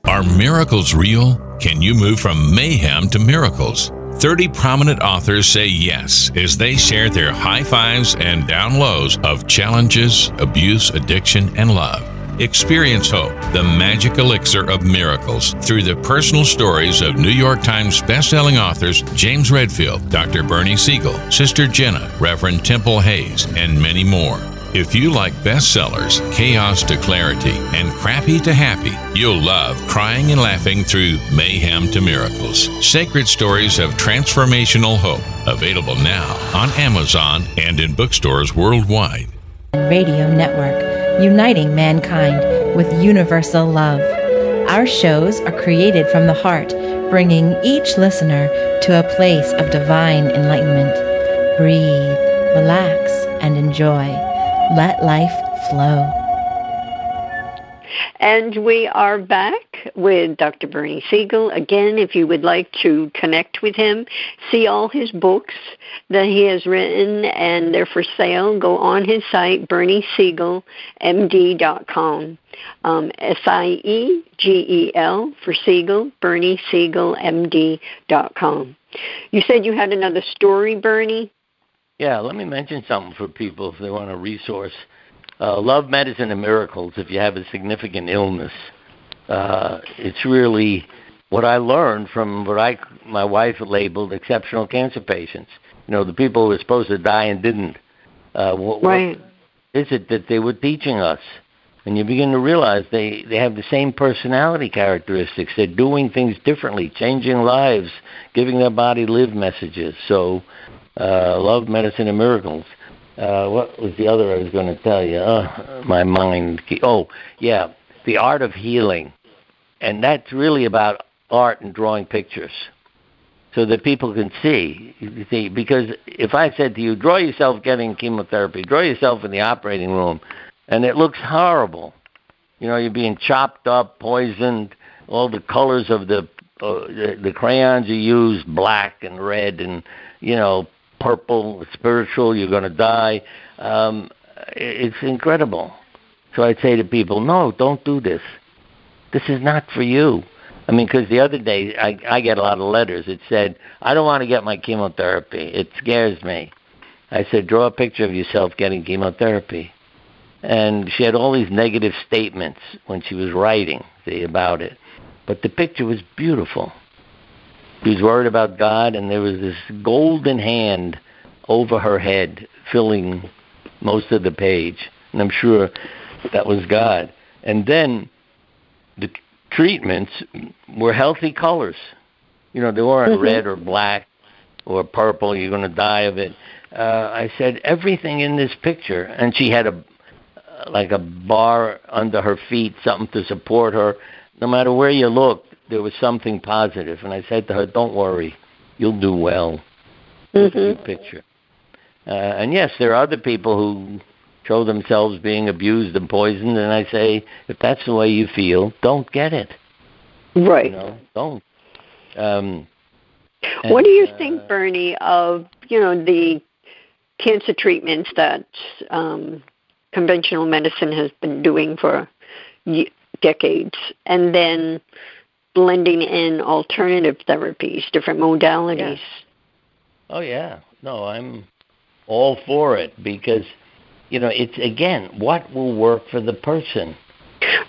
Are miracles real? Can you move from mayhem to miracles? thirty prominent authors say yes as they share their high fives and down lows of challenges, abuse, addiction, and love. Experience hope, the magic elixir of miracles, through the personal stories of New York Times bestselling authors James Redfield, Doctor Bernie Siegel, Sister Jenna, Reverend Temple Hayes, and many more. If you like bestsellers, Chaos to Clarity, and Crappy to Happy, you'll love Crying and Laughing Through Mayhem to Miracles, Sacred Stories of Transformational Hope, available now on Amazon and in bookstores worldwide. Radio Network, uniting mankind with universal love. Our shows are created from the heart, bringing each listener to a place of divine enlightenment. Breathe, relax, and enjoy. Let life flow. And we are back with Doctor Bernie Siegel. Again, if you would like to connect with him, see all his books that he has written, and they're for sale. Go on his site, Bernie Siegel M D dot com. Um, S I E G E L for Siegel, Bernie Siegel M D dot com. You said you had another story, Bernie? Yeah, let me mention something for people if they want a resource. Uh, Love, Medicine, and Miracles, if you have a significant illness. Uh, it's really what I learned from what I, my wife labeled exceptional cancer patients. You know, the people who were supposed to die and didn't. Uh, what, right. What is it that they were teaching us? And you begin to realize they, they have the same personality characteristics. They're doing things differently, changing lives, giving their body live messages. So... Uh, Love, Medicine, and Miracles. Uh, what was the other I was going to tell you? Uh, my mind. Oh, yeah, The Art of Healing. And that's really about art and drawing pictures so that people can see. see. Because if I said to you, draw yourself getting chemotherapy, draw yourself in the operating room, and it looks horrible. You know, you're being chopped up, poisoned, all the colors of the, uh, the, the crayons you use, black and red and, you know, purple, spiritual, you're going to die. Um, it's incredible. So I'd say to people, no, don't do this. This is not for you. I mean, because the other day, I, I get a lot of letters. It said, I don't want to get my chemotherapy. It scares me. I said, draw a picture of yourself getting chemotherapy. And she had all these negative statements when she was writing see, about it. But the picture was beautiful. She was worried about God, and there was this golden hand over her head filling most of the page. And I'm sure that was God. And then the treatments were healthy colors. You know, they weren't mm-hmm. red or black or purple. You're going to die of it. Uh, I said, everything in this picture. And she had a like a bar under her feet, something to support her. No matter where you looked, there was something positive. And I said to her, don't worry, you'll do well. Mm-hmm. Picture. Uh, and yes, there are other people who show themselves being abused and poisoned, and I say, if that's the way you feel, don't get it. Right. You know, don't. Um, and, what do you uh, think, Bernie, of, you know, the cancer treatments that um, conventional medicine has been doing for decades, and then blending in alternative therapies, different modalities. Yeah. Oh, yeah. No, I'm all for it because, you know, it's, again, what will work for the person.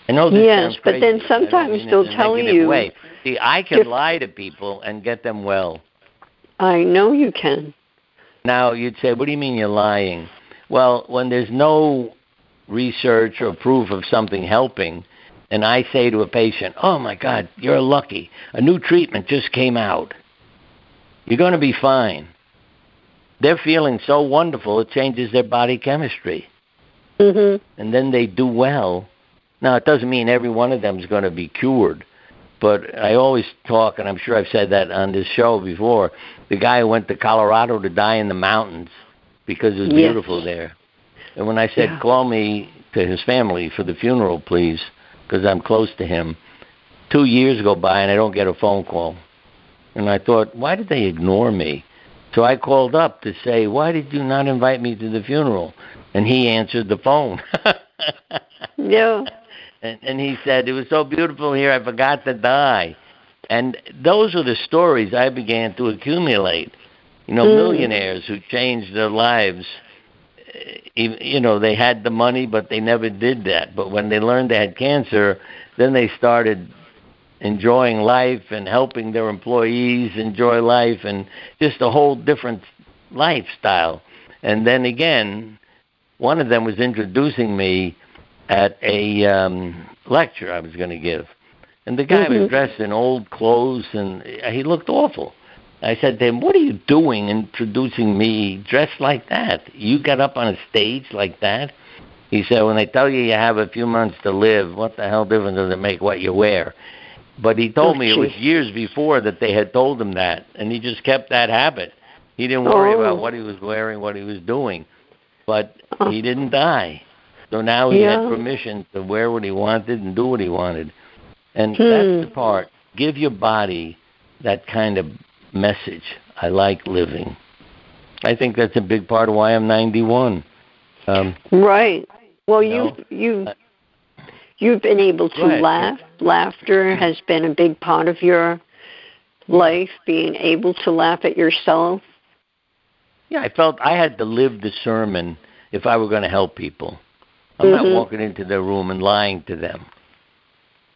I know this yes, sounds crazy, but then sometimes they'll tell you. Way. See, I can if, lie to people and get them well. I know you can. Now, you'd say, what do you mean you're lying? Well, when there's no research or proof of something helping, and I say to a patient, oh, my God, you're lucky. A new treatment just came out. You're going to be fine. They're feeling so wonderful, it changes their body chemistry. Mm-hmm. And then they do well. Now, it doesn't mean every one of them is going to be cured, but I always talk, and I'm sure I've said that on this show before, the guy who went to Colorado to die in the mountains because it was yes. beautiful there. And when I said, yeah. call me to his family for the funeral, please, because I'm close to him, two years go by and I don't get a phone call. And I thought, why did they ignore me? So I called up to say, why did you not invite me to the funeral? And he answered the phone. yeah. And, and he said, it was so beautiful here, I forgot to die. And those are the stories I began to accumulate. You know, mm. millionaires who changed their lives. You know, they had the money, but they never did that. But when they learned they had cancer, then they started enjoying life and helping their employees enjoy life and just a whole different lifestyle. And then again, one of them was introducing me at a um, lecture I was going to give. And the guy mm-hmm. was dressed in old clothes, and he looked awful. I said to him, what are you doing introducing me dressed like that? You got up on a stage like that? He said, when they tell you you have a few months to live, what the hell difference does it make what you wear? But he told oh, me geez. It was years before that they had told him that, and he just kept that habit. He didn't worry oh. about what he was wearing, what he was doing. But he didn't die. So now he yeah. had permission to wear what he wanted and do what he wanted. And hmm. that's the part. Give your body that kind of message. I like living. I think that's a big part of why I'm ninety-one. Um, right. Well, you know, you you've, you've been able to laugh. Laughter has been a big part of your life. Being able to laugh at yourself. Yeah, I felt I had to live the sermon if I were going to help people. I'm mm-hmm. not walking into their room and lying to them.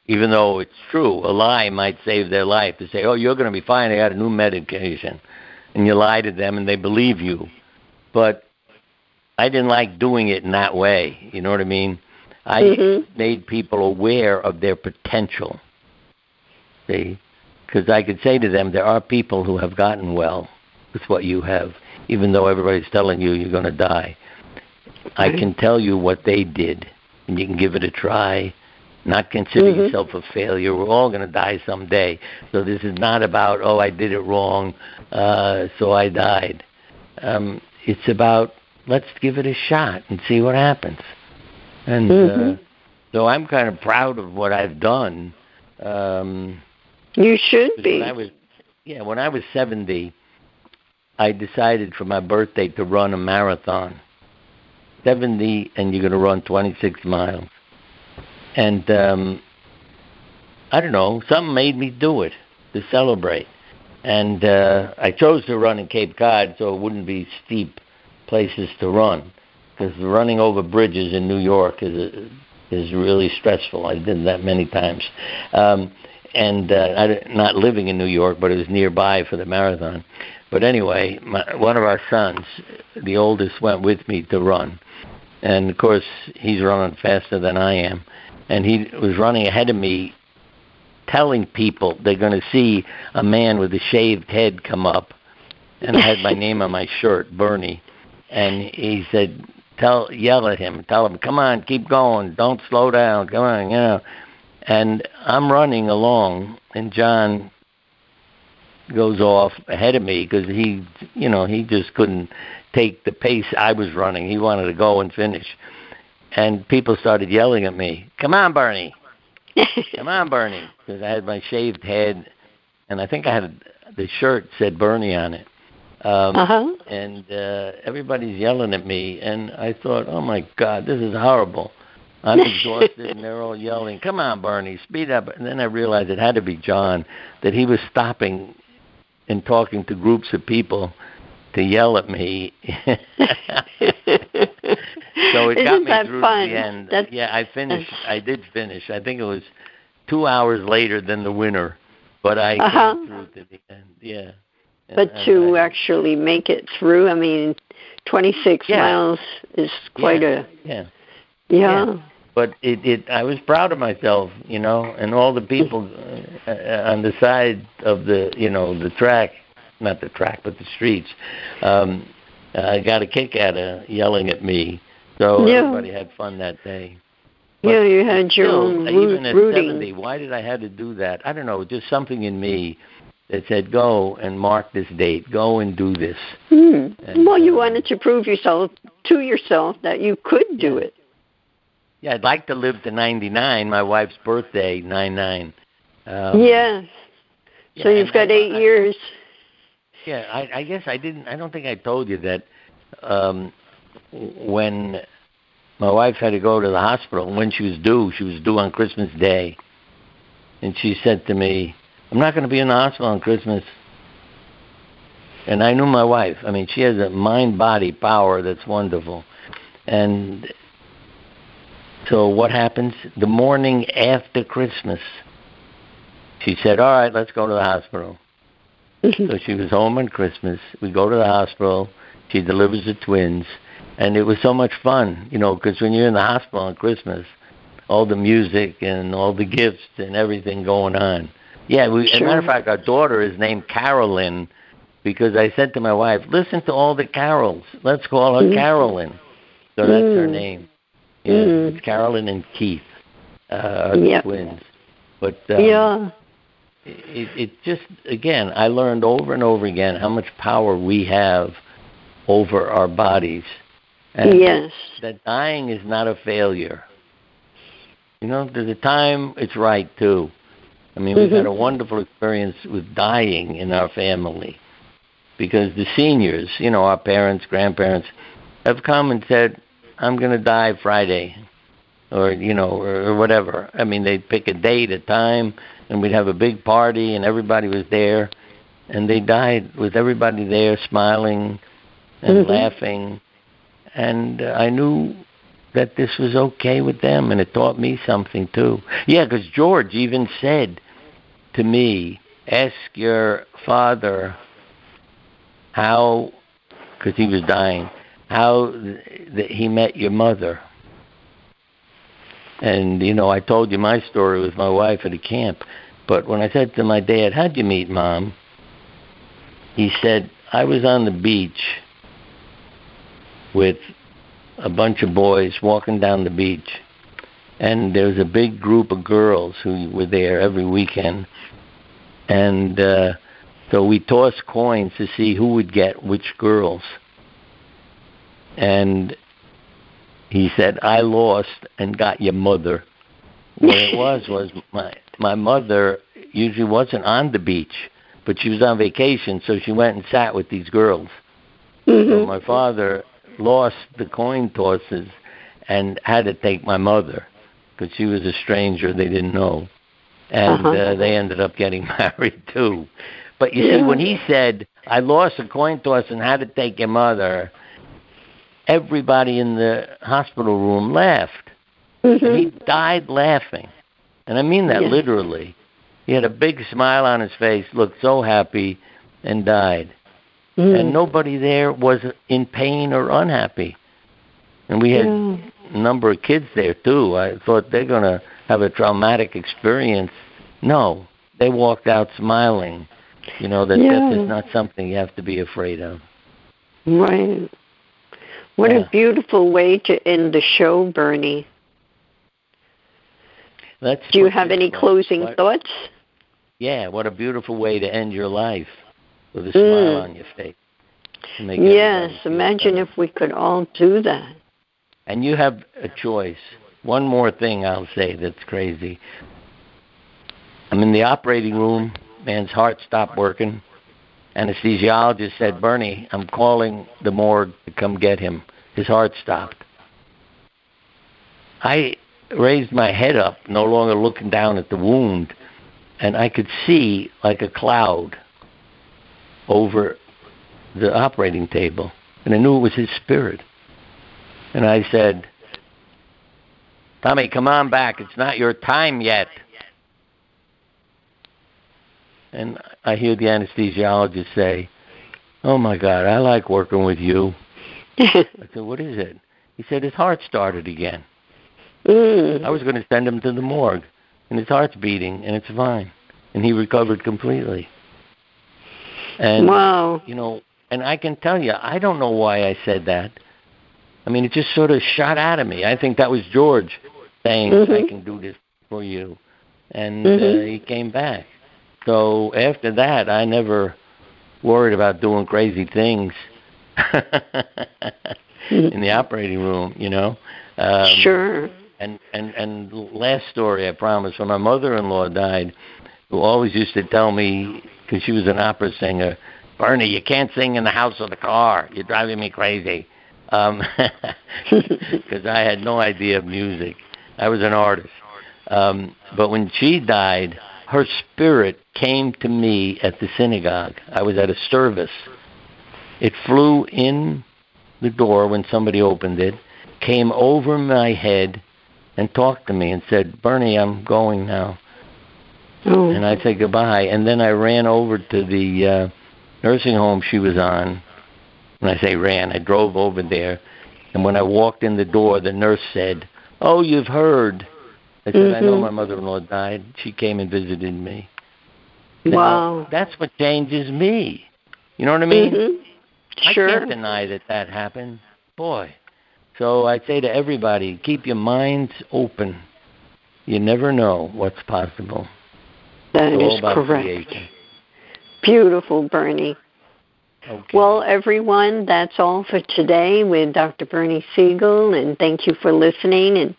Even though it's true, a lie might save their life. To say, oh, you're going to be fine, I got a new medication. And you lie to them and they believe you. But I didn't like doing it in that way. You know what I mean? I mm-hmm. made people aware of their potential. See? Because I could say to them, there are people who have gotten well with what you have. Even though everybody's telling you you're going to die. I can tell you what they did. And you can give it a try. Not consider mm-hmm. yourself a failure. We're all going to die someday. So this is not about, oh, I did it wrong, uh, so I died. Um, it's about, let's give it a shot and see what happens. And mm-hmm. uh, so I'm kind of proud of what I've done. Um, you should be. When I was, yeah, when I was seventy, I decided for my birthday to run a marathon. seventy, and you're going to run twenty-six miles. And um, I don't know, something made me do it to celebrate. And uh, I chose to run in Cape Cod so it wouldn't be steep places to run, because running over bridges in New York is a, is really stressful. I did that many times. Um, and uh, I, not living in New York, but it was nearby for the marathon. But anyway, my, one of our sons, the oldest, went with me to run. And, of course, he's running faster than I am. And he was running ahead of me, telling people they're going to see a man with a shaved head come up. And I had my name on my shirt, Bernie. And he said, "Tell, yell at him. Tell him, come on, keep going. Don't slow down. Come on, you know." And I'm running along, and John goes off ahead of me because he, you know, he just couldn't take the pace I was running. He wanted to go and finish. And people started yelling at me, "Come on, Bernie. Come on, Bernie." Because I had my shaved head, and I think I had the shirt said Bernie on it. Um, uh-huh. And uh, everybody's yelling at me, and I thought, oh, my God, this is horrible. I'm exhausted, and they're all yelling, come on, Bernie, speed up. And then I realized it had to be John, that he was stopping and talking to groups of people to yell at me. So it Isn't got me through fun? To the end. That's, yeah, I finished. I did finish. I think it was two hours later than the winner, but I uh-huh. came through to the end, yeah. But and, to I, actually make it through, I mean, twenty-six yeah. miles is quite yeah. a... Yeah. Yeah. yeah. But it, it, I was proud of myself, you know, and all the people uh, on the side of the, you know, the track, not the track, but the streets, um, uh, got a kick out of yelling at me. So yeah. everybody had fun that day. But yeah, you had your still, own root, even at rooting. seventy, why did I have to do that? I don't know, just something in me that said, go and mark this date. Go and do this. Mm. And, well, you uh, wanted to prove yourself to yourself that you could do yeah. it. Yeah, I'd like to live to ninety-nine, my wife's birthday, nine nine. Um, yes. So yeah, you've got I, eight I, years. Yeah, I, I guess I didn't, I don't think I told you that um, when my wife had to go to the hospital, when she was due, she was due on Christmas Day. And she said to me, I'm not going to be in the hospital on Christmas. And I knew my wife. I mean, she has a mind-body power that's wonderful. And... so what happens? The morning after Christmas, she said, all right, let's go to the hospital. So she was home on Christmas. We go to the hospital. She delivers the twins. And it was so much fun, you know, because when you're in the hospital on Christmas, all the music and all the gifts and everything going on. Yeah, we, sure. As a matter of fact, our daughter is named Carolyn because I said to my wife, listen to all the carols. Let's call her mm. Carolyn. So that's mm. her name. Yeah, mm. it's Carolyn and Keith uh, are the yep. twins. But um, yeah. it, it just, again, I learned over and over again how much power we have over our bodies. And yes. that dying is not a failure. You know, there's a time it's right, too. I mean, mm-hmm. we've had a wonderful experience with dying in our family because the seniors, you know, our parents, grandparents, have come and said, I'm going to die Friday or, you know, or, or whatever. I mean, they'd pick a date, a time, and we'd have a big party, and everybody was there. And they died with everybody there smiling and mm-hmm. laughing. And uh, I knew that this was okay with them, and it taught me something, too. Yeah, because George even said to me, ask your father how, because he was dying, how that he met your mother. And, you know, I told you my story with my wife at a camp. But when I said to my dad, how'd you meet Mom? He said, I was on the beach with a bunch of boys walking down the beach. And there was a big group of girls who were there every weekend. And uh, so we tossed coins to see who would get which girls. And he said, I lost and got your mother. What it was was my my mother usually wasn't on the beach, but she was on vacation, so she went and sat with these girls. Mm-hmm. So my father lost the coin tosses and had to take my mother because she was a stranger they didn't know. And uh-huh. uh, they ended up getting married, too. But you yeah. see, when he said, I lost a coin toss and had to take your mother... everybody in the hospital room laughed. Mm-hmm. And he died laughing. And I mean that yeah. literally. He had a big smile on his face, looked so happy, and died. Mm. And nobody there was in pain or unhappy. And we had yeah. a number of kids there, too. I thought they're going to have a traumatic experience. No, they walked out smiling. You know, that yeah. death is not something you have to be afraid of. Right. What yeah. a beautiful way to end the show, Bernie. That's Do you have any closing what, thoughts? Yeah, what a beautiful way to end your life with a mm. smile on your face. Yes, imagine better. If we could all do that. And you have a choice. One more thing I'll say that's crazy. I'm in the operating room. Man's heart stopped working. Anesthesiologist said, Bernie, I'm calling the morgue to come get him. His heart stopped. I raised my head up, no longer looking down at the wound, and I could see like a cloud over the operating table, and I knew it was his spirit. And I said, "Tommy, come on back. It's not your time yet." And I hear the anesthesiologist say, "Oh my God, I like working with you." I said, "What is it?" He said, "His heart started again." Mm. I was going to send him to the morgue, and his heart's beating, and it's fine. And he recovered completely. And, wow. You know, and I can tell you, I don't know why I said that. I mean, it just sort of shot out of me. I think that was George saying, mm-hmm. "I can do this for you." And mm-hmm. uh, he came back. So after that, I never worried about doing crazy things in the operating room, you know. Um, sure. And, and, and last story, I promise, when my mother-in-law died, who always used to tell me, because she was an opera singer, "Bernie, you can't sing in the house or the car. You're driving me crazy." Um, because I had no idea of music. I was an artist. Um, but when she died, her spirit came to me at the synagogue. I was at a service. It flew in the door when somebody opened it, came over my head, and talked to me and said, "Bernie, I'm going now." Oh. And I said goodbye. And then I ran over to the uh, nursing home she was on. When I say ran, I drove over there. And when I walked in the door, the nurse said, "Oh, you've heard." I said, mm-hmm. "I know my mother-in-law died. She came and visited me." Wow. Now, that's what changes me. You know what I mean? Mm-hmm. Sure. I can't deny that that happened. Boy. So I say to everybody, keep your minds open. You never know what's possible. That it's is all about correct. Creation. Beautiful, Bernie. Okay. Well, everyone, that's all for today with Doctor Bernie Siegel, and thank you for listening and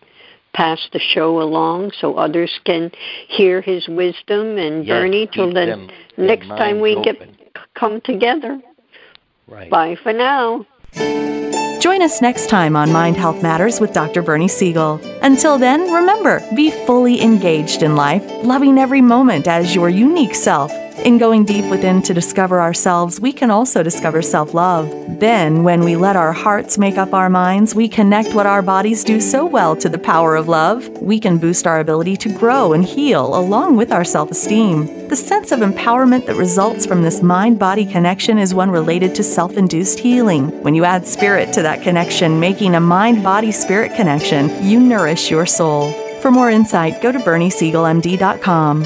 pass the show along so others can hear his wisdom. And yes, Bernie, till the next time we open. get come together. Right. Bye for now. Join us next time on Mind Health Matters with Doctor Bernie Siegel. Until then, remember, be fully engaged in life, loving every moment as your unique self. In going deep within to discover ourselves, we can also discover self-love. Then, when we let our hearts make up our minds, we connect what our bodies do so well to the power of love. We can boost our ability to grow and heal along with our self-esteem. The sense of empowerment that results from this mind-body connection is one related to self-induced healing. When you add spirit to that connection, making a mind-body-spirit connection, you nourish your soul. For more insight, go to Bernie Siegel M D dot com.